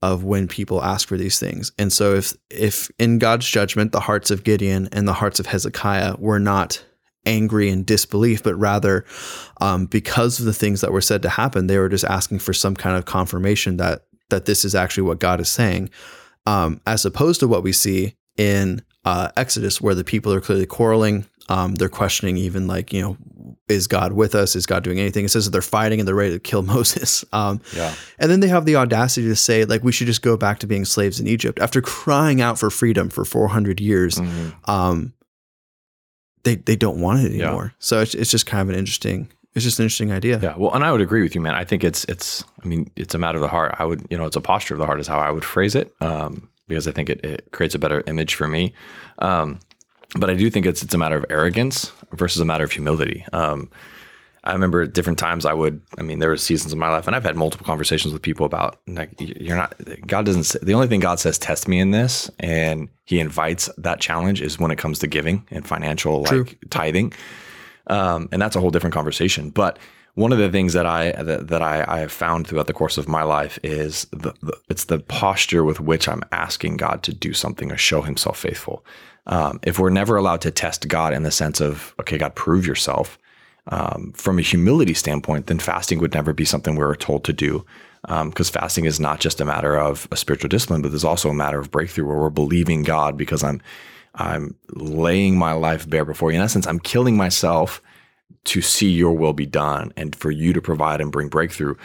of when people ask for these things. And so if in God's judgment, the hearts of Gideon and the hearts of Hezekiah were not angry and disbelief, but rather because of the things that were said to happen, they were just asking for some kind of confirmation that this is actually what God is saying, as opposed to what we see in Exodus, where the people are clearly quarreling. They're questioning even, like, is God with us? Is God doing anything? It says that they're fighting and they're ready to kill Moses. And then they have the audacity to say, like, we should just go back to being slaves in Egypt after crying out for freedom for 400 years. Mm-hmm. They don't want it anymore. Yeah. So it's just kind of an interesting idea. Yeah. Well, and I would agree with you, man. I think it's a matter of the heart. I would, it's a posture of the heart is how I would phrase it. Because I think it creates a better image for me. But I do think it's a matter of arrogance versus a matter of humility. I remember at different times there were seasons of my life, and I've had multiple conversations with people about, like, God doesn't say, the only thing God says, test me in this, and he invites that challenge, is when it comes to giving and financial, True. Like tithing. And that's a whole different conversation. But one of the things that I have found throughout the course of my life is it's the posture with which I'm asking God to do something or show himself faithful. If we're never allowed to test God in the sense of, okay, God, prove yourself, from a humility standpoint, then fasting would never be something we were told to do, because fasting is not just a matter of a spiritual discipline, but there's also a matter of breakthrough where we're believing God because I'm laying my life bare before you. In essence, I'm killing myself to see your will be done and for you to provide and bring breakthrough.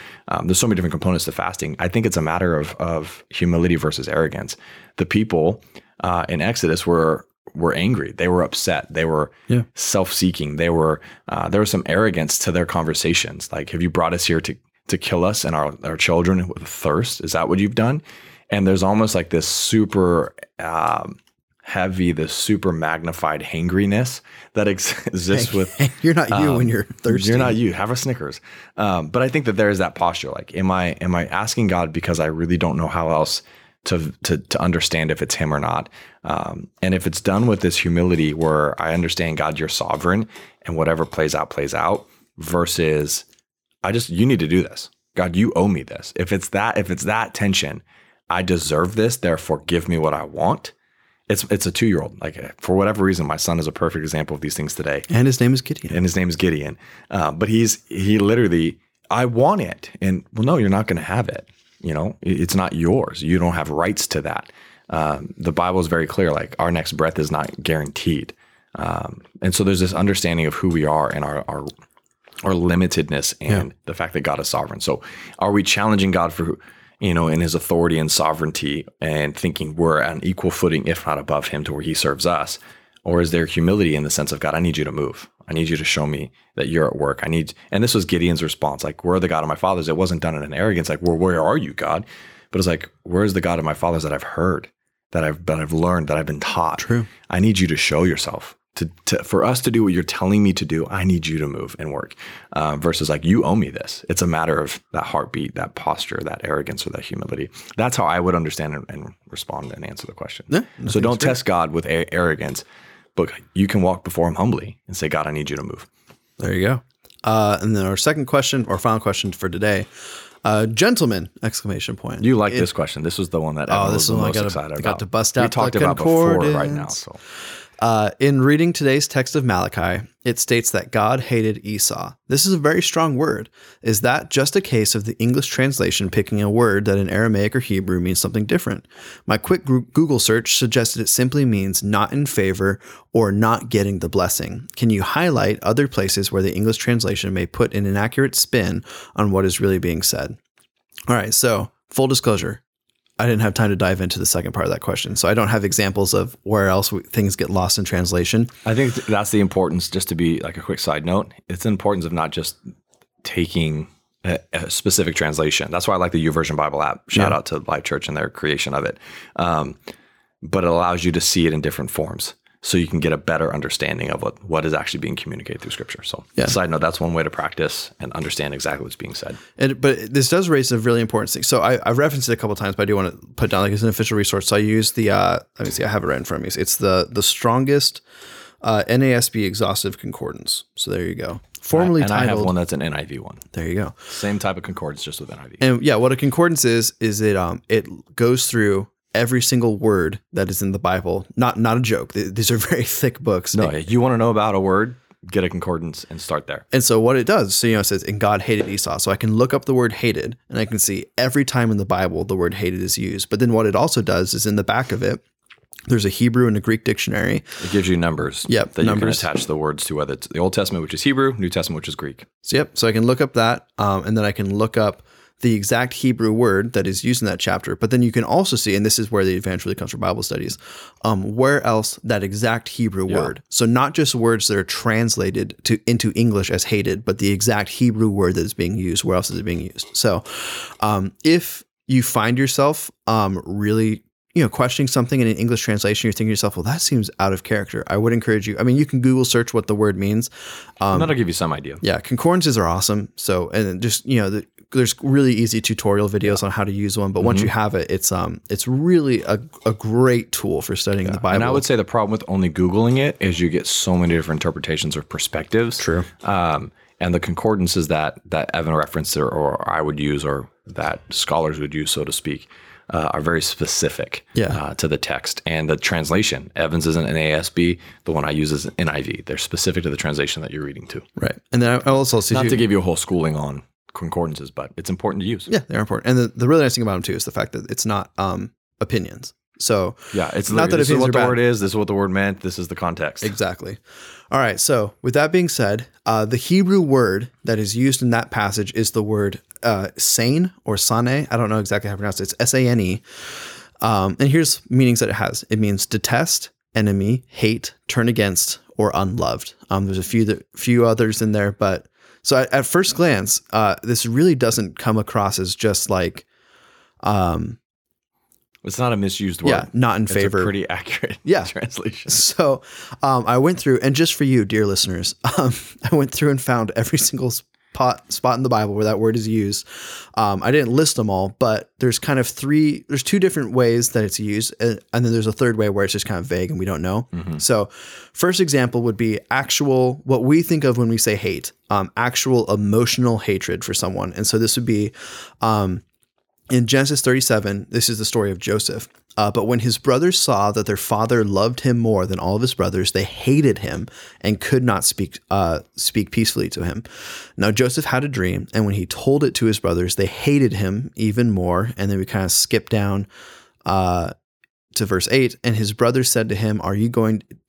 There's so many different components to fasting. I think it's a matter of humility versus arrogance. The people in Exodus were angry. They were upset. They were self-seeking. They were, there was some arrogance to their conversations. Like, have you brought us here to kill us and our children with thirst? Is that what you've done? And there's almost like this super heavy, this super magnified hangriness that exists with. You're not you when you're thirsty. You're not you. Have a Snickers. But I think that there is that posture. Like, am I asking God because I really don't know how else to understand if it's him or not. And if it's done with this humility where I understand, God, you're sovereign, and whatever plays out, versus you need to do this. God, you owe me this. If it's that tension, I deserve this, therefore give me what I want. It's a 2-year-old. Like, for whatever reason, my son is a perfect example of these things today. And his name is Gideon. But he literally, I want it. And well, no, you're not going to have it. It's not yours. You don't have rights to that. The Bible is very clear. Like, our next breath is not guaranteed. And so there's this understanding of who we are and our limitedness and the fact that God is sovereign. So are we challenging God for, in his authority and sovereignty, and thinking we're on equal footing, if not above him, to where he serves us? Or is there humility in the sense of, God, I need you to move. I need you to show me that you're at work. And this was Gideon's response. Like, where are the God of my fathers? It wasn't done in an arrogance. Like, well, where are you, God? But it's like, where is the God of my fathers that I've heard, that I've learned, that I've been taught? True. I need you to show yourself. For us to do what you're telling me to do, I need you to move and work. Versus like, you owe me this. It's a matter of that heartbeat, that posture, that arrogance, or that humility. That's how I would understand and respond and answer the question. Yeah, so don't test God with arrogance. But you can walk before him humbly and say, God, I need you to move. There you go. And then our second question, or final question for today, gentlemen, ! You like this question. This was the one that I was the most excited about. I got to bust out. We talked about before right now. So. In reading today's text of Malachi, it states that God hated Esau. This is a very strong word. Is that just a case of the English translation picking a word that in Aramaic or Hebrew means something different? My quick Google search suggested it simply means not in favor or not getting the blessing. Can you highlight other places where the English translation may put an inaccurate spin on what is really being said? All right, so full disclosure. I didn't have time to dive into the second part of that question. So I don't have examples of where else things get lost in translation. I think that's the importance, just to be like a quick side note. It's the importance of not just taking a specific translation. That's why I like the YouVersion Bible app. Shout out to Life Church and their creation of it. But it allows you to see it in different forms. so you can get a better understanding of what is actually being communicated through Scripture. So side note, that's one way to practice and understand exactly what's being said. But this does raise a really important thing. So I referenced it a couple of times, but I do want to put it down like it's an official resource. So I use the, let me see, I have it right in front of me. It's the Strongest NASB Exhaustive Concordance. So there you go. Formally and titled. I have one that's an NIV one. There you go. Same type of concordance, just with NIV. And yeah, what a concordance is it goes through every single word that is in the Bible. Not a joke. These are very thick books. No, you want to know about a word, get a concordance and start there. And so what it does, it says, and God hated Esau. So I can look up the word hated and I can see every time in the Bible the word hated is used. But then what it also does is in the back of it, there's a Hebrew and a Greek dictionary. It gives you numbers that you can attach the words to, whether it's the Old Testament, which is Hebrew, New Testament, which is Greek. So I can look up that, and then I can look up the exact Hebrew word that is used in that chapter. But then you can also see, and this is where the advantage really comes from Bible studies, where else that exact Hebrew word. So not just words that are translated into English as hated, but the exact Hebrew word that is being used. Where else is it being used? So if you find yourself really questioning something in an English translation, you're thinking to yourself, well, that seems out of character. I would encourage you. I mean, you can Google search what the word means. And that'll give you some idea. Yeah. Concordances are awesome. So, and just, there's really easy tutorial videos on how to use one. But once you have it, it's really a great tool for studying the Bible. And I would say the problem with only Googling it is you get so many different interpretations or perspectives. True. And the concordances that Evan referenced or I would use or that scholars would use, so to speak, are very specific to the text and the translation. Evans isn't an NASB. The one I use is an NIV. They're specific to the translation that you're reading to. Right. And then I also see... Not to give you a whole schooling on concordances, but it's important to use. Yeah, they're important. And the really nice thing about them too is the fact that it's not opinions. So it's not that this is what the word is. This is what the word meant. This is the context. Exactly. All right. So with that being said, the Hebrew word that is used in that passage is the word... sane or sane. I don't know exactly how to pronounce it. It's S-A-N-E. And here's meanings that it has. It means detest, enemy, hate, turn against, or unloved. There's a few others in there, but so at first glance, this really doesn't come across as just like, it's not a misused word. Yeah, not in favor. It's a pretty accurate translation. So, I went through, and just for you, dear listeners, I went through and found every single spot in the Bible where that word is used. I didn't list them all, but there's kind of there's two different ways that it's used. And then there's a third way where it's just kind of vague and we don't know. Mm-hmm. So first example would be actual, what we think of when we say hate, actual emotional hatred for someone. And so this would be, in Genesis 37, this is the story of Joseph. But when his brothers saw that their father loved him more than all of his brothers, they hated him and could not speak peacefully to him. Now, Joseph had a dream, and when he told it to his brothers, they hated him even more. And then we kind of skip down to verse 8. And his brothers said to him, are you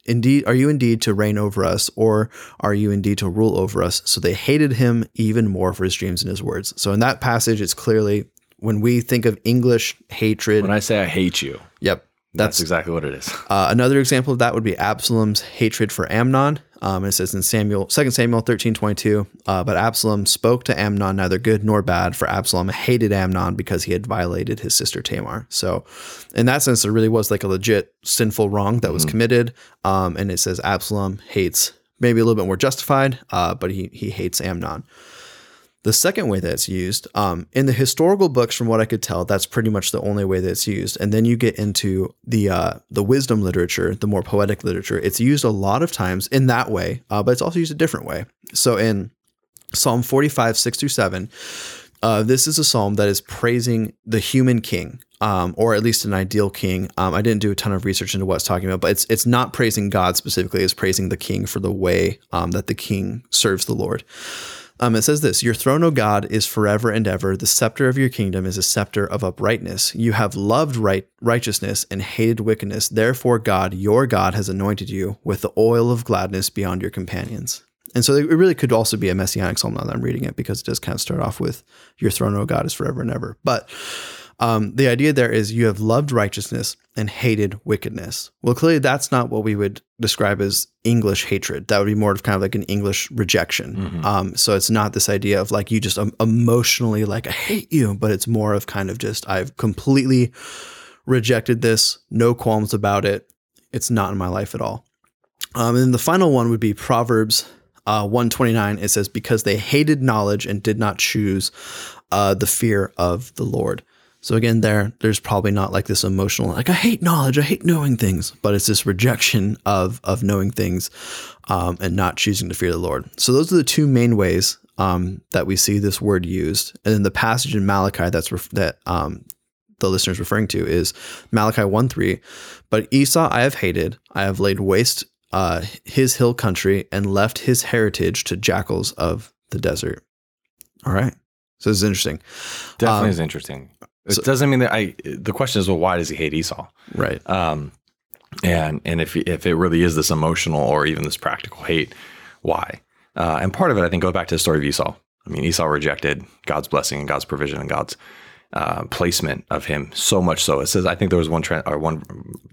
indeed to reign over us, or are you indeed to rule over us? So they hated him even more for his dreams and his words. So in that passage, it's clearly... When we think of English hatred... When I say I hate you. Yep. That's exactly what it is. Another example of that would be Absalom's hatred for Amnon. It says in 2 Samuel 13:22, but Absalom spoke to Amnon neither good nor bad, for Absalom hated Amnon because he had violated his sister Tamar. So in that sense, there really was like a legit sinful wrong that was committed. And it says Absalom hates, maybe a little bit more justified, but he hates Amnon. The second way that it's used, in the historical books, from what I could tell, that's pretty much the only way that it's used. And then you get into the wisdom literature, the more poetic literature. It's used a lot of times in that way, but it's also used a different way. So in Psalm 45, 6-7, this is a psalm that is praising the human king, or at least an ideal king. I didn't do a ton of research into what it's talking about, but it's not praising God specifically. It's praising the king for the way that the king serves the Lord. It says this, your throne, O God, is forever and ever. The scepter of your kingdom is a scepter of uprightness. You have loved righteousness and hated wickedness. Therefore, God, your God, has anointed you with the oil of gladness beyond your companions. And so it really could also be a messianic psalm now that I'm reading it, because it does kind of start off with your throne, O God, is forever and ever. But the idea there is you have loved righteousness and hated wickedness. Well, clearly that's not what we would describe as English hatred. That would be more of kind of like an English rejection. Mm-hmm. So it's not this idea of like you just emotionally like, I hate you, but it's more of kind of just, I've completely rejected this, no qualms about it. It's not in my life at all. And then the final one would be Proverbs 129. It says, because they hated knowledge and did not choose the fear of the Lord. So again, there's probably not like this emotional, like, I hate knowledge, I hate knowing things, but it's this rejection of knowing things and not choosing to fear the Lord. So those are the two main ways that we see this word used. And then the passage in Malachi that the listener's referring to is Malachi 1:3. But Esau I have hated, I have laid waste his hill country and left his heritage to jackals of the desert. All right. So this is interesting. Definitely is interesting. It doesn't mean that the question is, well, why does he hate Esau? Right. And if it really is this emotional or even this practical hate, why? And part of it, I think, goes back to the story of Esau. I mean, Esau rejected God's blessing and God's provision and God's placement of him so much so. It says, I think there was one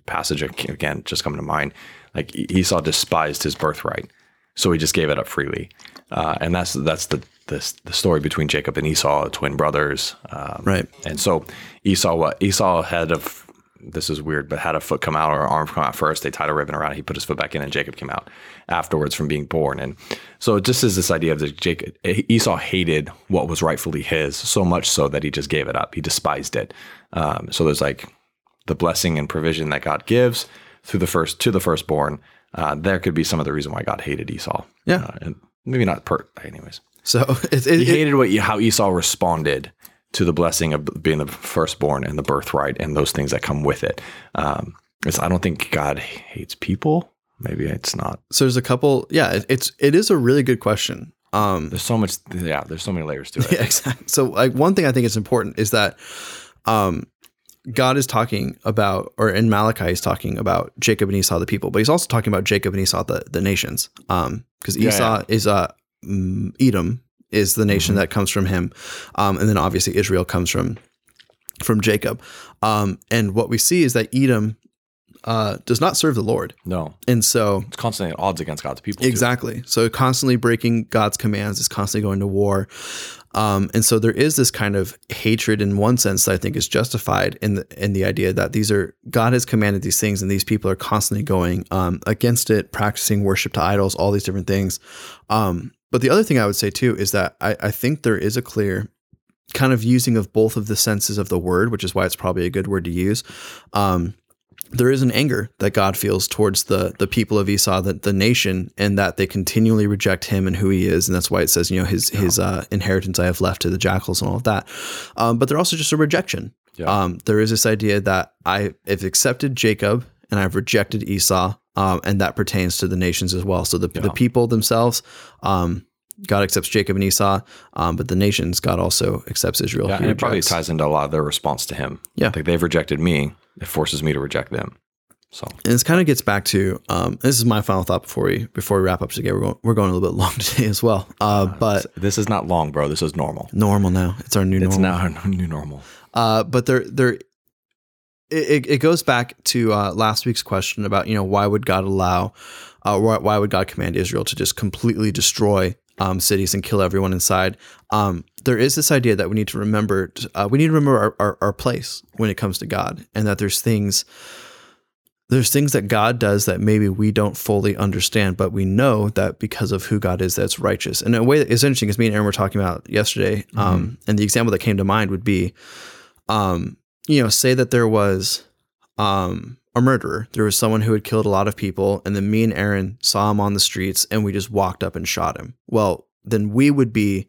passage, again, just coming to mind, like Esau despised his birthright. So he just gave it up freely. And that's the story between Jacob and Esau, twin brothers. Right. And so Esau had had a foot come out or an arm come out first. They tied a ribbon around it. He put his foot back in and Jacob came out afterwards from being born. And so it just is this idea of Esau hated what was rightfully his so much so that he just gave it up. He despised it. So there's like the blessing and provision that God gives through the firstborn. There could be some of the reason why God hated Esau. Yeah. And maybe not anyways. So he hated how Esau responded to the blessing of being the firstborn and the birthright and those things that come with it. I don't think God hates people. Maybe it's not. So there's a couple. Yeah, it is a really good question. There's so much. Yeah, there's so many layers to it. Yeah, exactly. So like one thing I think is important is that God is talking about, or in Malachi, he's talking about Jacob and Esau, the people, but he's also talking about Jacob and Esau, the nations. Because Esau is Edom is the nation that comes from him. And then obviously Israel comes from Jacob. And what we see is that Edom does not serve the Lord. No. And so it's constantly at odds against God's people. Exactly. Too. So constantly breaking God's commands, is constantly going to war. And so there is this kind of hatred in one sense that I think is justified in the idea that God has commanded these things and these people are constantly going against it, practicing worship to idols, all these different things. But the other thing I would say too is that I think there is a clear kind of using of both of the senses of the word, which is why it's probably a good word to use. There is an anger that God feels towards the people of Esau, the nation, and that they continually reject him and who he is. And that's why it says, you know, his inheritance I have left to the jackals and all of that. But they're also just a rejection. Yeah. There is this idea that I have accepted Jacob and I've rejected Esau. And that pertains to the nations as well. So the people themselves, God accepts Jacob and Esau, but the nations, God also accepts Israel. Yeah, and it probably ties into a lot of their response to him. Yeah. Like they've rejected me. It forces me to reject them. So, and this kind of gets back to, this is my final thought before we wrap up today. We're going a little bit long today as well. But this is not long, bro. This is normal. Normal now. It's our new normal. It's now our new normal. But it goes back to last week's question about, you know, why would God allow, why would God command Israel to just completely destroy cities and kill everyone inside? There is this idea that we need to remember, our place when it comes to God, and that there's things that God does that maybe we don't fully understand, but we know that because of who God is, that's righteous. And in a way that is interesting, because me and Aaron were talking about yesterday, and the example that came to mind would be, you know, say that there was a murderer. There was someone who had killed a lot of people, and then me and Aaron saw him on the streets, and we just walked up and shot him. Well, then we would be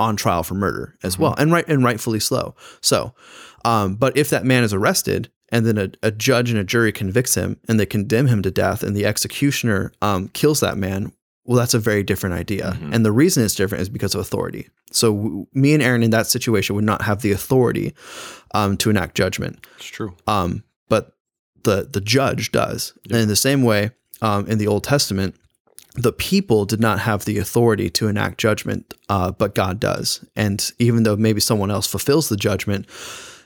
on trial for murder as well, and rightfully so. So, but if that man is arrested, and then a judge and a jury convicts him, and they condemn him to death, and the executioner kills that man, well, that's a very different idea. Mm-hmm. And the reason it's different is because of authority. So me and Aaron in that situation would not have the authority to enact judgment. It's true. But the judge does. Yep. And in the same way, in the Old Testament, the people did not have the authority to enact judgment, but God does. And even though maybe someone else fulfills the judgment,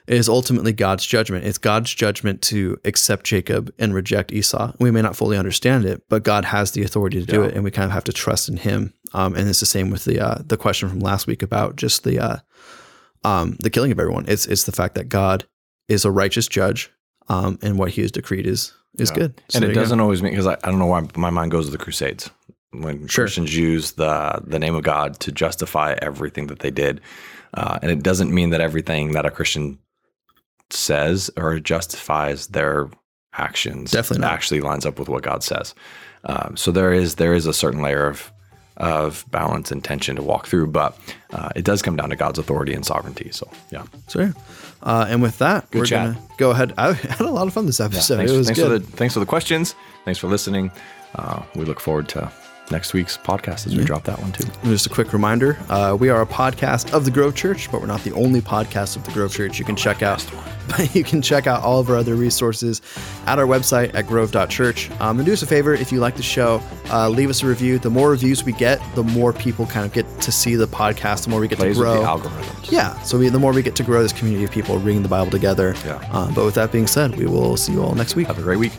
it is ultimately God's judgment. It's God's judgment to accept Jacob and reject Esau. We may not fully understand it, but God has the authority to do it, and we kind of have to trust in him. And it's the same with the question from last week about just the killing of everyone. It's the fact that God is a righteous judge, and what he has decreed is good. So and it doesn't always mean, because I don't know why my mind goes to the Crusades. When Christians use the name of God to justify everything that they did. And it doesn't mean that everything that a Christian says or justifies their actions actually lines up with what God says. So there is a certain layer of balance and tension to walk through, but it does come down to God's authority and sovereignty. So yeah. So yeah. And with that, we're going to go ahead. I had a lot of fun this episode. Yeah, thanks, it was good. Thanks for the questions. Thanks for listening. We look forward to next week's podcast as we drop that one too. And just a quick reminder, we are a podcast of the Grove Church, but we're not the only podcast of the Grove Church. You can check out all of our other resources at our website at grove.church. And do us a favor, if you like the show, leave us a review. The more reviews we get, the more people kind of get to see the podcast, the more we get to grow. With the algorithms. Yeah. So the more we get to grow this community of people reading the Bible together. Yeah. But with that being said, we will see you all next week. Have a great week.